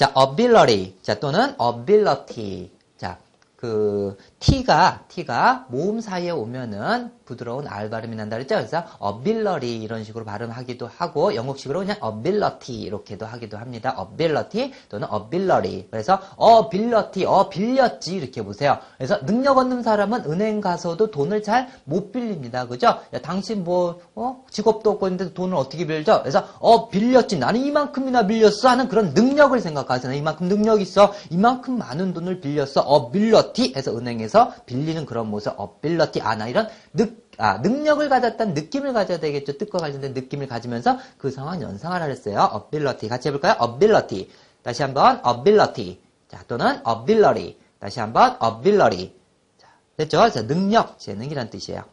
자, ability. 자, 또는 ability. 자, 그 t가 모음 사이에 오면은 부드러운 r 발음이 난다 그랬죠? 그래서 ability 이런 식으로 발음하기도 하고 영국식으로 그냥 ability 이렇게도 하기도 합니다. ability 또는 ability. 그래서 ability, 빌렸지 이렇게 보세요. 그래서 능력 없는 사람은 은행 가서도 돈을 잘 못 빌립니다. 그죠? 야, 당신 직업도 없고 있는데 돈을 어떻게 빌죠? 그래서 빌렸지. 나는 이만큼이나 빌렸어 하는 그런 능력을 생각하세요. 이만큼 능력 있어. 이만큼 많은 돈을 빌렸어. ability 해서 은행에서 빌리는 그런 모습. ability. 아, 나 이런 능력을 가졌다는 느낌을 가져야 되겠죠. 뜻과 관련된 느낌을 가지면서 그 상황 연상하라 그랬어요. ability. 같이 해볼까요? ability. 다시 한번 ability. 자, 또는 ability. 다시 한번 ability. 자, 됐죠? 자, 능력, 재능이란 뜻이에요.